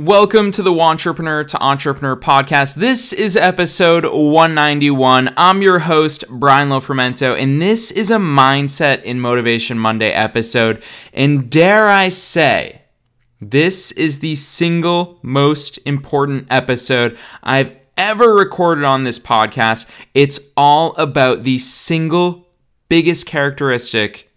Welcome to the Wantrepreneur to Entrepreneur podcast. This is episode 191. I'm your host, Brian Lofermento, and this is a Mindset and Motivation Monday episode. And dare I say, this is the single most important episode I've ever recorded on this podcast. It's all about the single biggest characteristic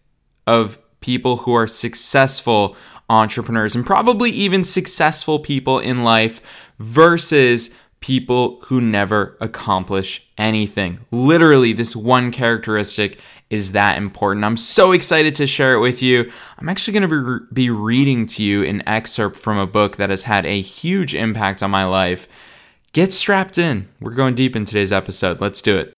of people who are successful entrepreneurs and probably even successful people in life versus people who never accomplish anything. Literally, this one characteristic is that important. I'm so excited to share it with you. I'm actually going to be reading to you an excerpt from a book that has had a huge impact on my life. Get strapped in. We're going deep in today's episode. Let's do it.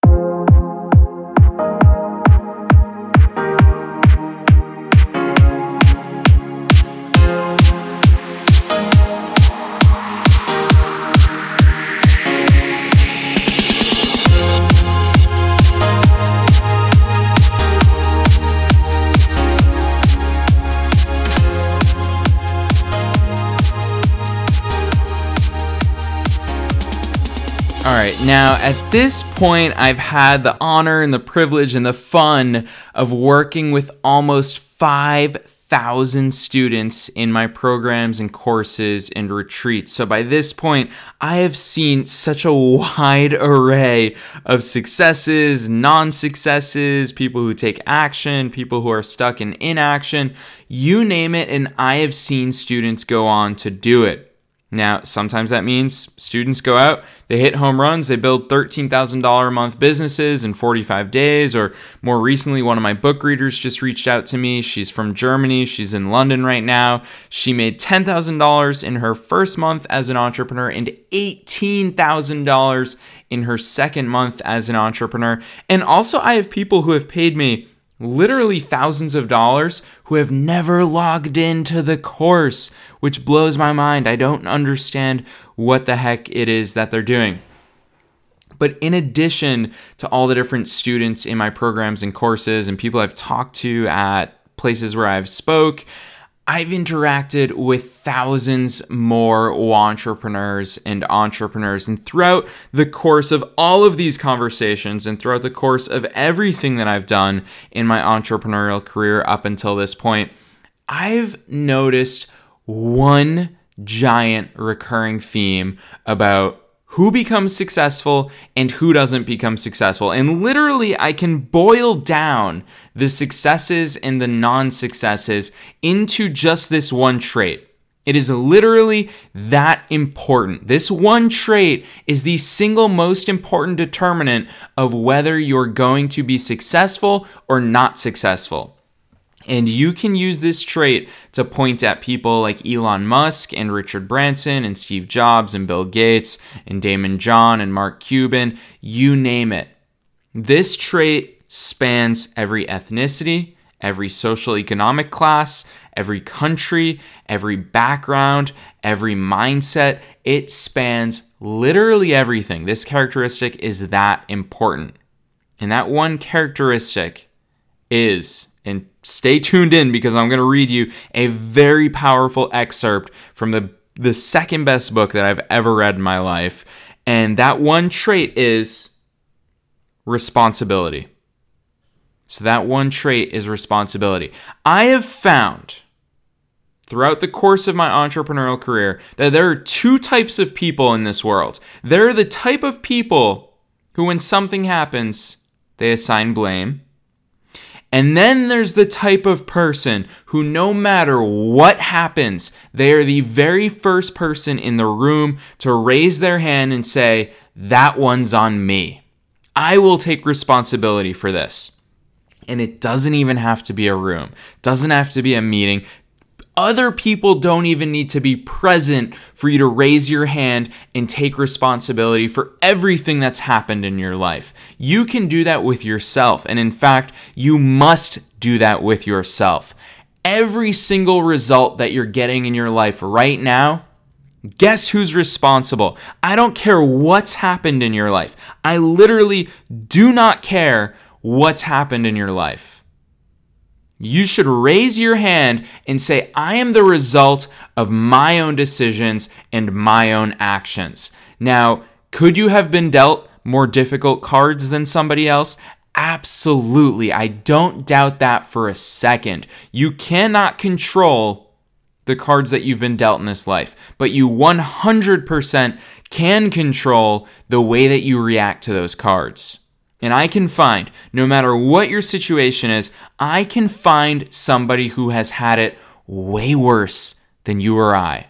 All right, now at this point, I've had the honor and the privilege and the fun of working with almost 5,000 students in my programs and courses and retreats. So by this point, I have seen such a wide array of successes, non-successes, people who take action, people who are stuck in inaction, you name it, and I have seen students go on to do it. Now, sometimes that means students go out, they hit home runs, they build $13,000 a month businesses in 45 days, or more recently, one of my book readers just reached out to me. She's from Germany. She's in London right now. She made $10,000 in her first month as an entrepreneur and $18,000 in her second month as an entrepreneur. And also, I have people who have paid me literally thousands of dollars who have never logged into the course, which blows my mind. I don't understand what the heck it is that they're doing. But in addition to all the different students in my programs and courses and people I've talked to at places where I've spoke, I've interacted with thousands more wantrepreneurs and entrepreneurs. And throughout the course of all of these conversations and throughout the course of everything that I've done in my entrepreneurial career up until this point, I've noticed one giant recurring theme about who becomes successful and who doesn't become successful. And literally, I can boil down the successes and the non-successes into just this one trait. It is literally that important. This one trait is the single most important determinant of whether you're going to be successful or not successful. And you can use this trait to point at people like Elon Musk and Richard Branson and Steve Jobs and Bill Gates and Damon John and Mark Cuban, you name it. This trait spans every ethnicity, every socioeconomic class, every country, every background, every mindset. It spans literally everything. This characteristic is that important. And that one characteristic is, and stay tuned in because I'm going to read you a very powerful excerpt from the second best book that I've ever read in my life. And that one trait is responsibility. So that one trait is responsibility. I have found throughout the course of my entrepreneurial career that there are two types of people in this world. There are the type of people who, when something happens, they assign blame. And then there's the type of person who, no matter what happens, they are the very first person in the room to raise their hand and say, that one's on me. I will take responsibility for this. And it doesn't even have to be a room. Doesn't have to be a meeting. Other people don't even need to be present for you to raise your hand and take responsibility for everything that's happened in your life. You can do that with yourself. And in fact, you must do that with yourself. Every single result that you're getting in your life right now, guess who's responsible? I don't care what's happened in your life. I literally do not care what's happened in your life. You should raise your hand and say, I am the result of my own decisions and my own actions. Now, could you have been dealt more difficult cards than somebody else? Absolutely. I don't doubt that for a second. You cannot control the cards that you've been dealt in this life, but you 100% can control the way that you react to those cards. And I can find, no matter what your situation is, I can find somebody who has had it way worse than you or I,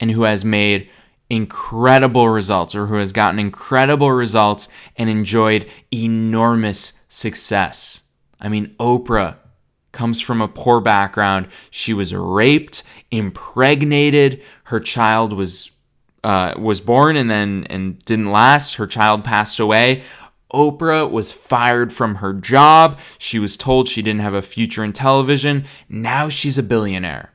and who has made incredible results, or who has gotten incredible results and enjoyed enormous success. I mean, Oprah comes from a poor background. She was raped, impregnated. Her child was born and didn't last. Her child passed away. Oprah was fired from her job. She was told she didn't have a future in television. Now she's a billionaire.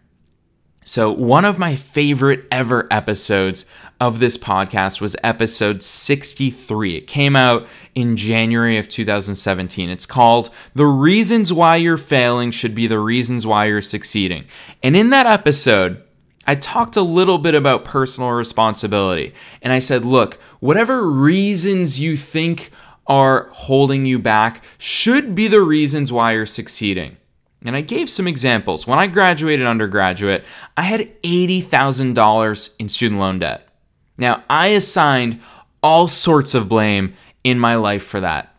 So one of my favorite ever episodes of this podcast was episode 63. It came out in January of 2017. It's called The Reasons Why You're Failing Should Be the Reasons Why You're Succeeding. And in that episode, I talked a little bit about personal responsibility. And I said, look, whatever reasons you think are holding you back should be the reasons why you're succeeding. And I gave some examples. When I graduated undergraduate, I had $80,000 in student loan debt. Now, I assigned all sorts of blame in my life for that.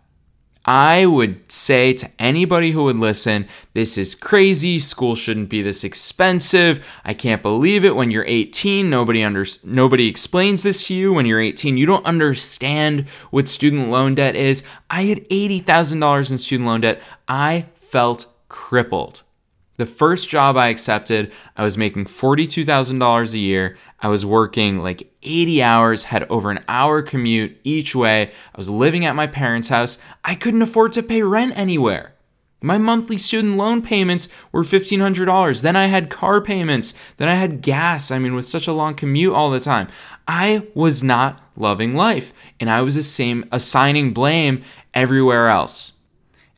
I would say to anybody who would listen, this is crazy, school shouldn't be this expensive, I can't believe it, when you're 18, nobody explains this to you when you're 18, you don't understand what student loan debt is. I had $80,000 in student loan debt. I felt crippled. The first job I accepted, I was making $42,000 a year. I was working like 80 hours, had over an hour commute each way. I was living at my parents' house. I couldn't afford to pay rent anywhere. My monthly student loan payments were $1,500. Then I had car payments. Then I had gas. I mean, with such a long commute all the time, I was not loving life. And I was the same, assigning blame everywhere else.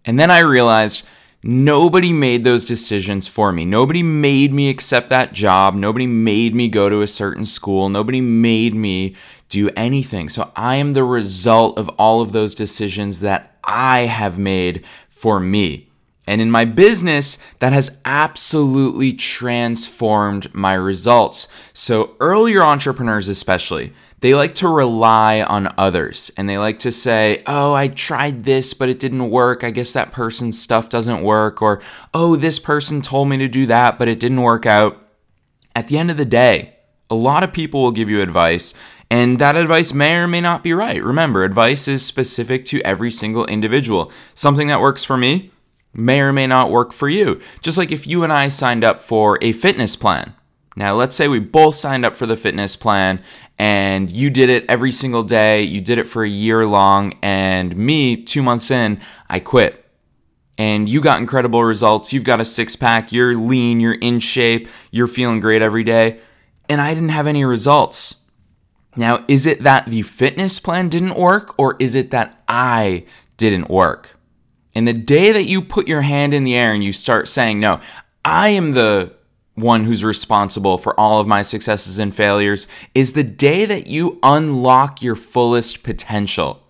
And then I realized, nobody made those decisions for me. Nobody made me accept that job. Nobody made me go to a certain school. Nobody made me do anything. So I am the result of all of those decisions that I have made for me. And in my business, that has absolutely transformed my results. So earlier entrepreneurs especially, they like to rely on others, and they like to say, oh, I tried this, but it didn't work. I guess that person's stuff doesn't work. Or, oh, this person told me to do that, but it didn't work out. At the end of the day, a lot of people will give you advice, and that advice may or may not be right. Remember, advice is specific to every single individual. Something that works for me may or may not work for you. Just like if you and I signed up for a fitness plan. Now, let's say we both signed up for the fitness plan and you did it every single day. You did it for a year long, and me, 2 months in, I quit. And you got incredible results. You've got a six-pack. You're lean. You're in shape. You're feeling great every day. And I didn't have any results. Now, is it that the fitness plan didn't work, or is it that I didn't work? And the day that you put your hand in the air and you start saying, no, I am the one who's responsible for all of my successes and failures, is the day that you unlock your fullest potential.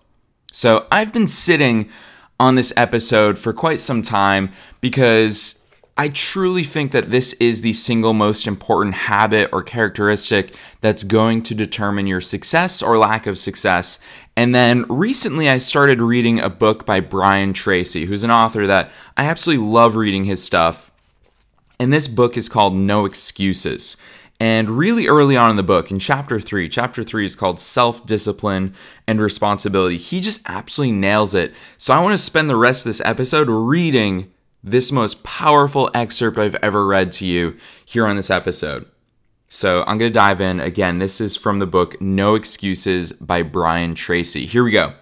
So I've been sitting on this episode for quite some time because I truly think that this is the single most important habit or characteristic that's going to determine your success or lack of success. And then recently I started reading a book by Brian Tracy, who's an author that I absolutely love reading his stuff. And this book is called No Excuses. And really early on in the book, in chapter 3 is called Self-Discipline and Responsibility. He just absolutely nails it. So I want to spend the rest of this episode reading this most powerful excerpt I've ever read to you here on this episode. So I'm going to dive in. Again, this is from the book No Excuses by Brian Tracy. Here we go.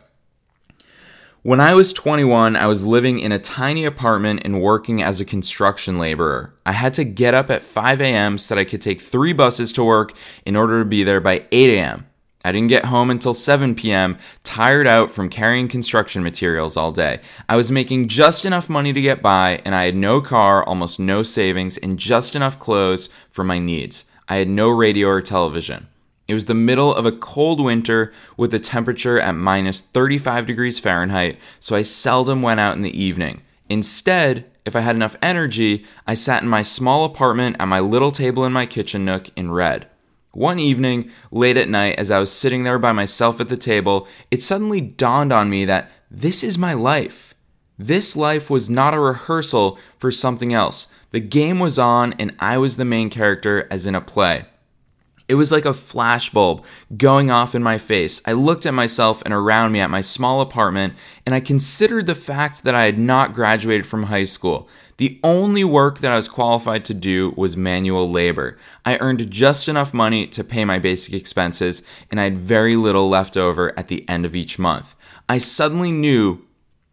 When I was 21, I was living in a tiny apartment and working as a construction laborer. I had to get up at 5 a.m. so that I could take 3 buses to work in order to be there by 8 a.m. I didn't get home until 7 p.m., tired out from carrying construction materials all day. I was making just enough money to get by, and I had no car, almost no savings, and just enough clothes for my needs. I had no radio or television. It was the middle of a cold winter with the temperature at minus 35 degrees Fahrenheit, so I seldom went out in the evening. Instead, if I had enough energy, I sat in my small apartment at my little table in my kitchen nook and read. One evening, late at night, as I was sitting there by myself at the table, it suddenly dawned on me that this is my life. This life was not a rehearsal for something else. The game was on, and I was the main character as in a play. It was like a flashbulb going off in my face. I looked at myself and around me at my small apartment, and I considered the fact that I had not graduated from high school. The only work that I was qualified to do was manual labor. I earned just enough money to pay my basic expenses, and I had very little left over at the end of each month. I suddenly knew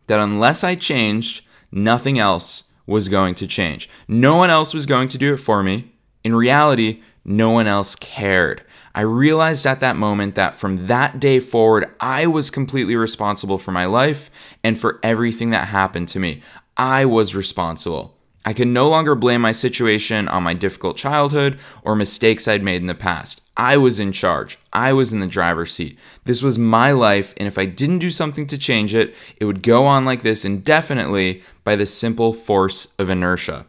that unless I changed, nothing else was going to change. No one else was going to do it for me. In reality, no one else cared. I realized at that moment that from that day forward, I was completely responsible for my life and for everything that happened to me. I was responsible. I could no longer blame my situation on my difficult childhood or mistakes I'd made in the past. I was in charge. I was in the driver's seat. This was my life, and if I didn't do something to change it, it would go on like this indefinitely by the simple force of inertia.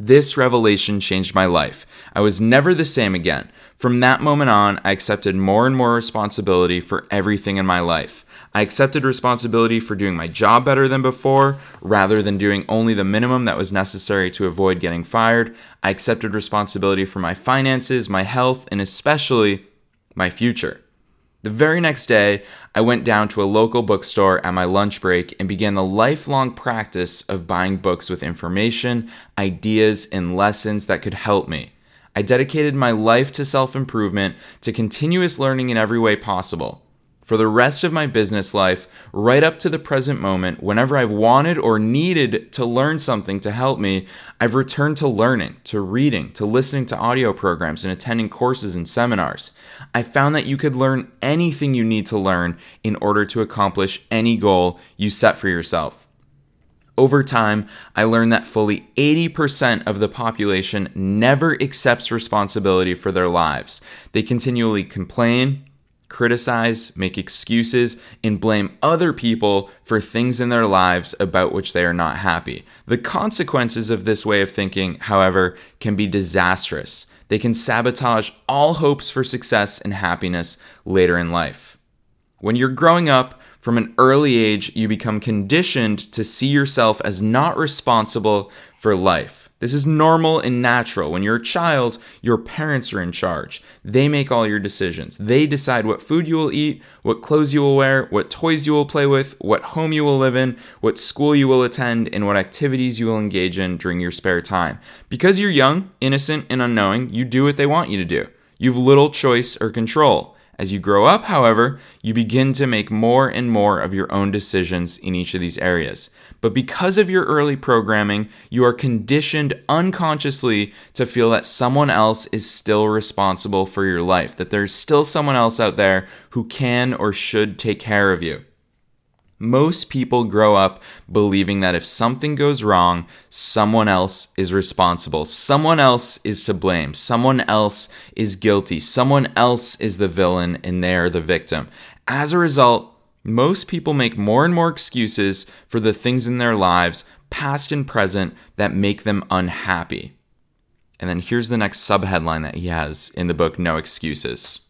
This revelation changed my life. I was never the same again. From that moment on, I accepted more and more responsibility for everything in my life. I accepted responsibility for doing my job better than before, rather than doing only the minimum that was necessary to avoid getting fired. I accepted responsibility for my finances, my health, and especially my future. The very next day, I went down to a local bookstore at my lunch break and began the lifelong practice of buying books with information, ideas, and lessons that could help me. I dedicated my life to self-improvement, to continuous learning in every way possible. For the rest of my business life, right up to the present moment, whenever I've wanted or needed to learn something to help me, I've returned to learning, to reading, to listening to audio programs, and attending courses and seminars. I found that you could learn anything you need to learn in order to accomplish any goal you set for yourself. Over time, I learned that fully 80% of the population never accepts responsibility for their lives. They continually complain, criticize, make excuses, and blame other people for things in their lives about which they are not happy. The consequences of this way of thinking, however, can be disastrous. They can sabotage all hopes for success and happiness later in life. When you're growing up, from an early age, you become conditioned to see yourself as not responsible for life. This is normal and natural. When you're a child, your parents are in charge. They make all your decisions. They decide what food you will eat, what clothes you will wear, what toys you will play with, what home you will live in, what school you will attend, and what activities you will engage in during your spare time. Because you're young, innocent, and unknowing, you do what they want you to do. You have little choice or control. As you grow up, however, you begin to make more and more of your own decisions in each of these areas. But because of your early programming, you are conditioned unconsciously to feel that someone else is still responsible for your life, that there's still someone else out there who can or should take care of you. Most people grow up believing that if something goes wrong, someone else is responsible. Someone else is to blame. Someone else is guilty. Someone else is the villain and they are the victim. As a result, most people make more and more excuses for the things in their lives, past and present, that make them unhappy. And then here's the next subheadline that he has in the book, No Excuses.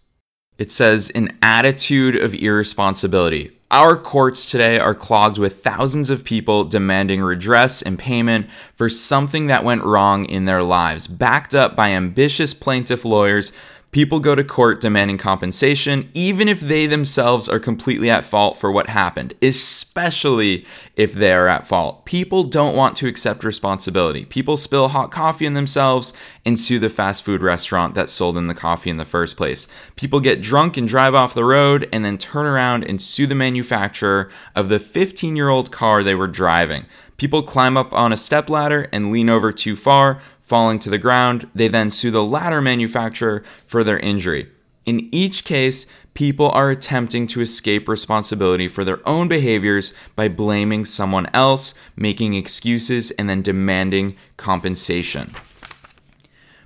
It says, an attitude of irresponsibility. Our courts today are clogged with thousands of people demanding redress and payment for something that went wrong in their lives. Backed up by ambitious plaintiff lawyers, people go to court demanding compensation, even if they themselves are completely at fault for what happened, especially if they are at fault. People don't want to accept responsibility. People spill hot coffee on themselves and sue the fast food restaurant that sold them the coffee in the first place. People get drunk and drive off the road and then turn around and sue the manufacturer of the 15-year-old car they were driving. People climb up on a stepladder and lean over too far, falling to the ground. They then sue the ladder manufacturer for their injury. In each case, people are attempting to escape responsibility for their own behaviors by blaming someone else, making excuses, and then demanding compensation.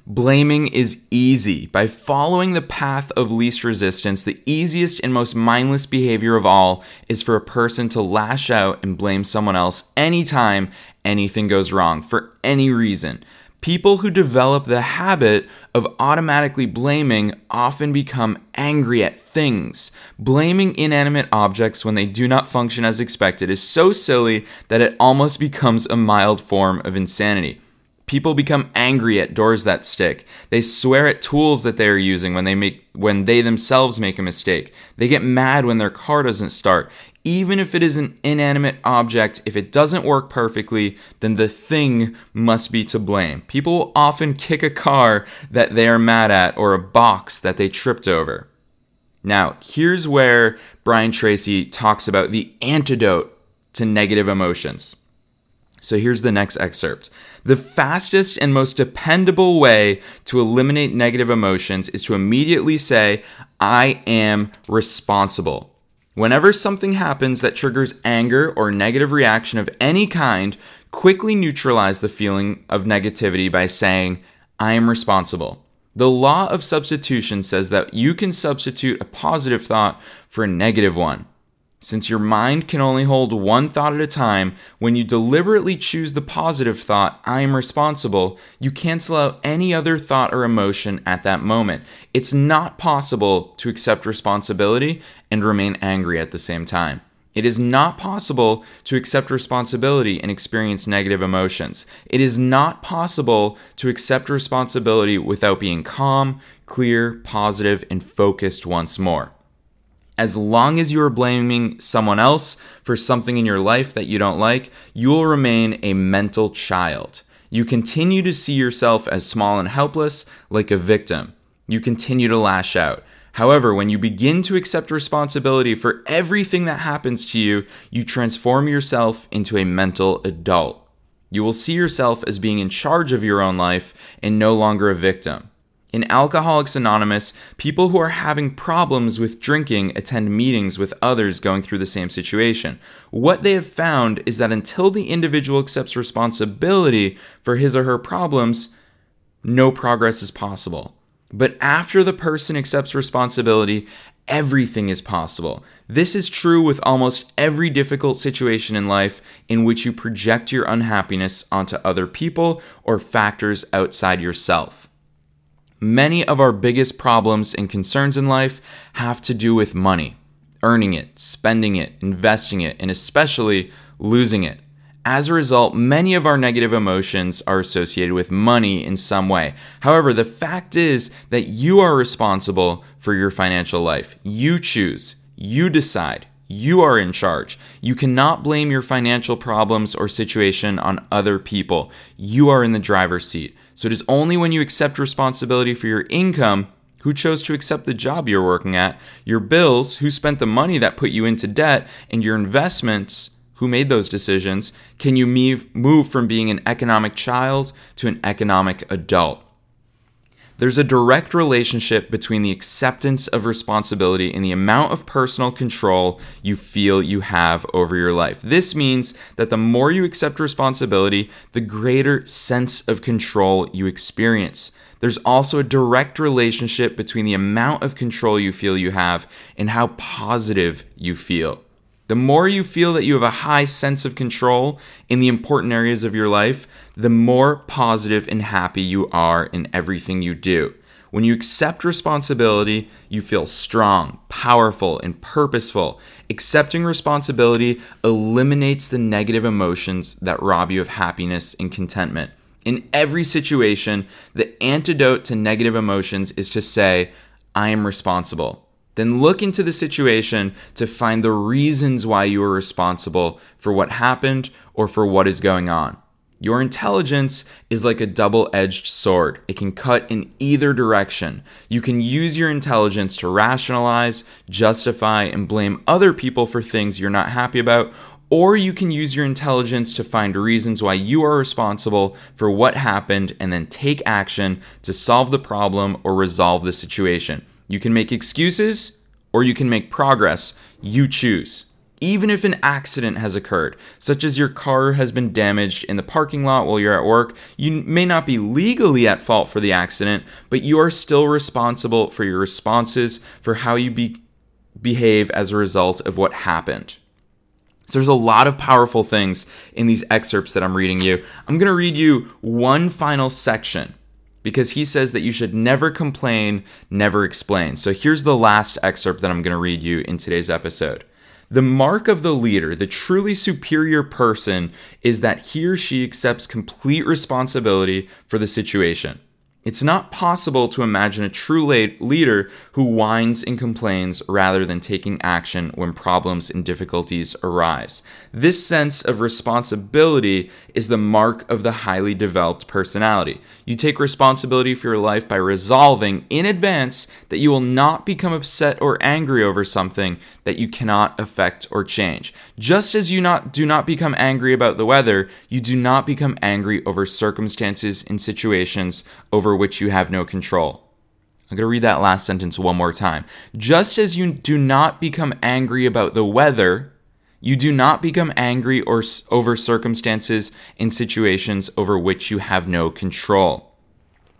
Blaming is easy. By following the path of least resistance, the easiest and most mindless behavior of all is for a person to lash out and blame someone else anytime anything goes wrong, for any reason. People who develop the habit of automatically blaming often become angry at things. Blaming inanimate objects when they do not function as expected is so silly that it almost becomes a mild form of insanity. People become angry at doors that stick. They swear at tools that they are using when they themselves make a mistake. They get mad when their car doesn't start. Even if it is an inanimate object, if it doesn't work perfectly, then the thing must be to blame. People will often kick a car that they are mad at or a box that they tripped over. Now, here's where Brian Tracy talks about the antidote to negative emotions. So here's the next excerpt. The fastest and most dependable way to eliminate negative emotions is to immediately say, I am responsible. Whenever something happens that triggers anger or negative reaction of any kind, quickly neutralize the feeling of negativity by saying, I am responsible. The law of substitution says that you can substitute a positive thought for a negative one. Since your mind can only hold one thought at a time, when you deliberately choose the positive thought, I am responsible, you cancel out any other thought or emotion at that moment. It's not possible to accept responsibility and remain angry at the same time. It is not possible to accept responsibility and experience negative emotions. It is not possible to accept responsibility without being calm, clear, positive, and focused once more. As long as you are blaming someone else for something in your life that you don't like, you will remain a mental child. You continue to see yourself as small and helpless, like a victim. You continue to lash out. However, when you begin to accept responsibility for everything that happens to you, you transform yourself into a mental adult. You will see yourself as being in charge of your own life and no longer a victim. In Alcoholics Anonymous, people who are having problems with drinking attend meetings with others going through the same situation. What they have found is that until the individual accepts responsibility for his or her problems, no progress is possible. But after the person accepts responsibility, everything is possible. This is true with almost every difficult situation in life in which you project your unhappiness onto other people or factors outside yourself. Many of our biggest problems and concerns in life have to do with money, earning it, spending it, investing it, and especially losing it. As a result, many of our negative emotions are associated with money in some way. However, the fact is that you are responsible for your financial life. You choose, you decide, you are in charge. You cannot blame your financial problems or situation on other people. You are in the driver's seat. So it is only when you accept responsibility for your income, who chose to accept the job you're working at, your bills, who spent the money that put you into debt, and your investments, who made those decisions, can you move from being an economic child to an economic adult. There's a direct relationship between the acceptance of responsibility and the amount of personal control you feel you have over your life. This means that the more you accept responsibility, the greater sense of control you experience. There's also a direct relationship between the amount of control you feel you have and how positive you feel. The more you feel that you have a high sense of control in the important areas of your life, the more positive and happy you are in everything you do. When you accept responsibility, you feel strong, powerful, and purposeful. Accepting responsibility eliminates the negative emotions that rob you of happiness and contentment. In every situation, the antidote to negative emotions is to say, I am responsible. Then look into the situation to find the reasons why you are responsible for what happened or for what is going on. Your intelligence is like a double-edged sword. It can cut in either direction. You can use your intelligence to rationalize, justify, and blame other people for things you're not happy about, or you can use your intelligence to find reasons why you are responsible for what happened and then take action to solve the problem or resolve the situation. You can make excuses or you can make progress. You choose. Even if an accident has occurred, such as your car has been damaged in the parking lot while you're at work, you may not be legally at fault for the accident, but you are still responsible for your responses, for how you behave as a result of what happened. So there's a lot of powerful things in these excerpts that I'm reading you. I'm going to read you one final section because he says that you should never complain, never explain. So here's the last excerpt that I'm going to read you in today's episode. The mark of the leader, the truly superior person, is that he or she accepts complete responsibility for the situation. It's not possible to imagine a true leader who whines and complains rather than taking action when problems and difficulties arise. This sense of responsibility is the mark of the highly developed personality. You take responsibility for your life by resolving in advance that you will not become upset or angry over something that you cannot affect or change. Just as you do not become angry about the weather, you do not become angry over circumstances and situations over which you have no control. I'm going to read that last sentence one more time. Just as you do not become angry about the weather, you do not become angry over circumstances and situations over which you have no control.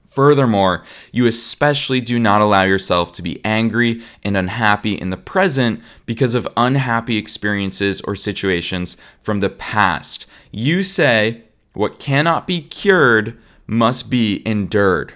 Furthermore, you especially do not allow yourself to be angry and unhappy in the present because of unhappy experiences or situations from the past. You say, what cannot be cured must be endured.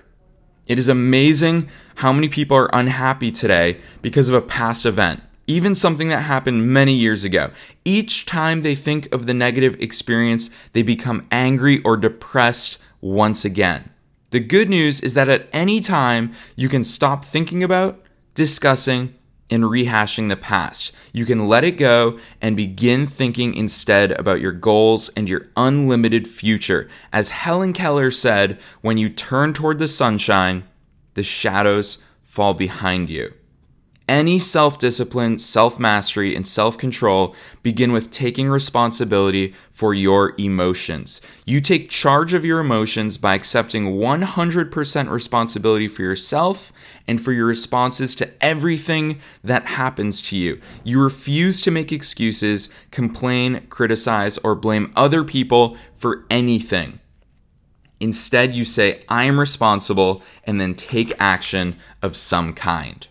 It is amazing how many people are unhappy today because of a past event, even something that happened many years ago. Each time they think of the negative experience, they become angry or depressed once again. The good news is that at any time, you can stop thinking about, discussing, and rehashing the past. You can let it go and begin thinking instead about your goals and your unlimited future. As Helen Keller said, when you turn toward the sunshine, the shadows fall behind you. Any self-discipline, self-mastery, and self-control begin with taking responsibility for your emotions. You take charge of your emotions by accepting 100% responsibility for yourself and for your responses to everything that happens to you. You refuse to make excuses, complain, criticize, or blame other people for anything. Instead, you say, I am responsible, and then take action of some kind.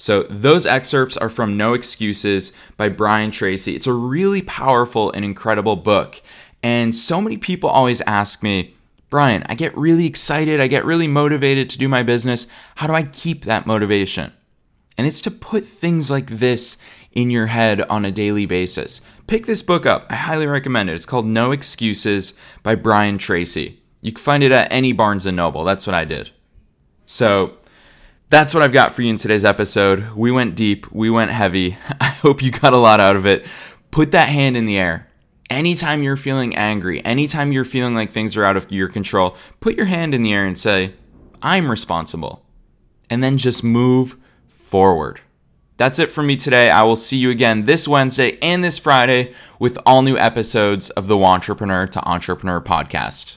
So those excerpts are from No Excuses by Brian Tracy. It's a really powerful and incredible book. And so many people always ask me, Brian, I get really excited. I get really motivated to do my business. How do I keep that motivation? And it's to put things like this in your head on a daily basis. Pick this book up. I highly recommend it. It's called No Excuses by Brian Tracy. You can find it at any Barnes and Noble. That's what I did. So that's what I've got for you in today's episode. We went deep. We went heavy. I hope you got a lot out of it. Put that hand in the air. Anytime you're feeling angry, anytime you're feeling like things are out of your control, put your hand in the air and say, I'm responsible. And then just move forward. That's it for me today. I will see you again this Wednesday and this Friday with all new episodes of the Wantrepreneur to Entrepreneur podcast.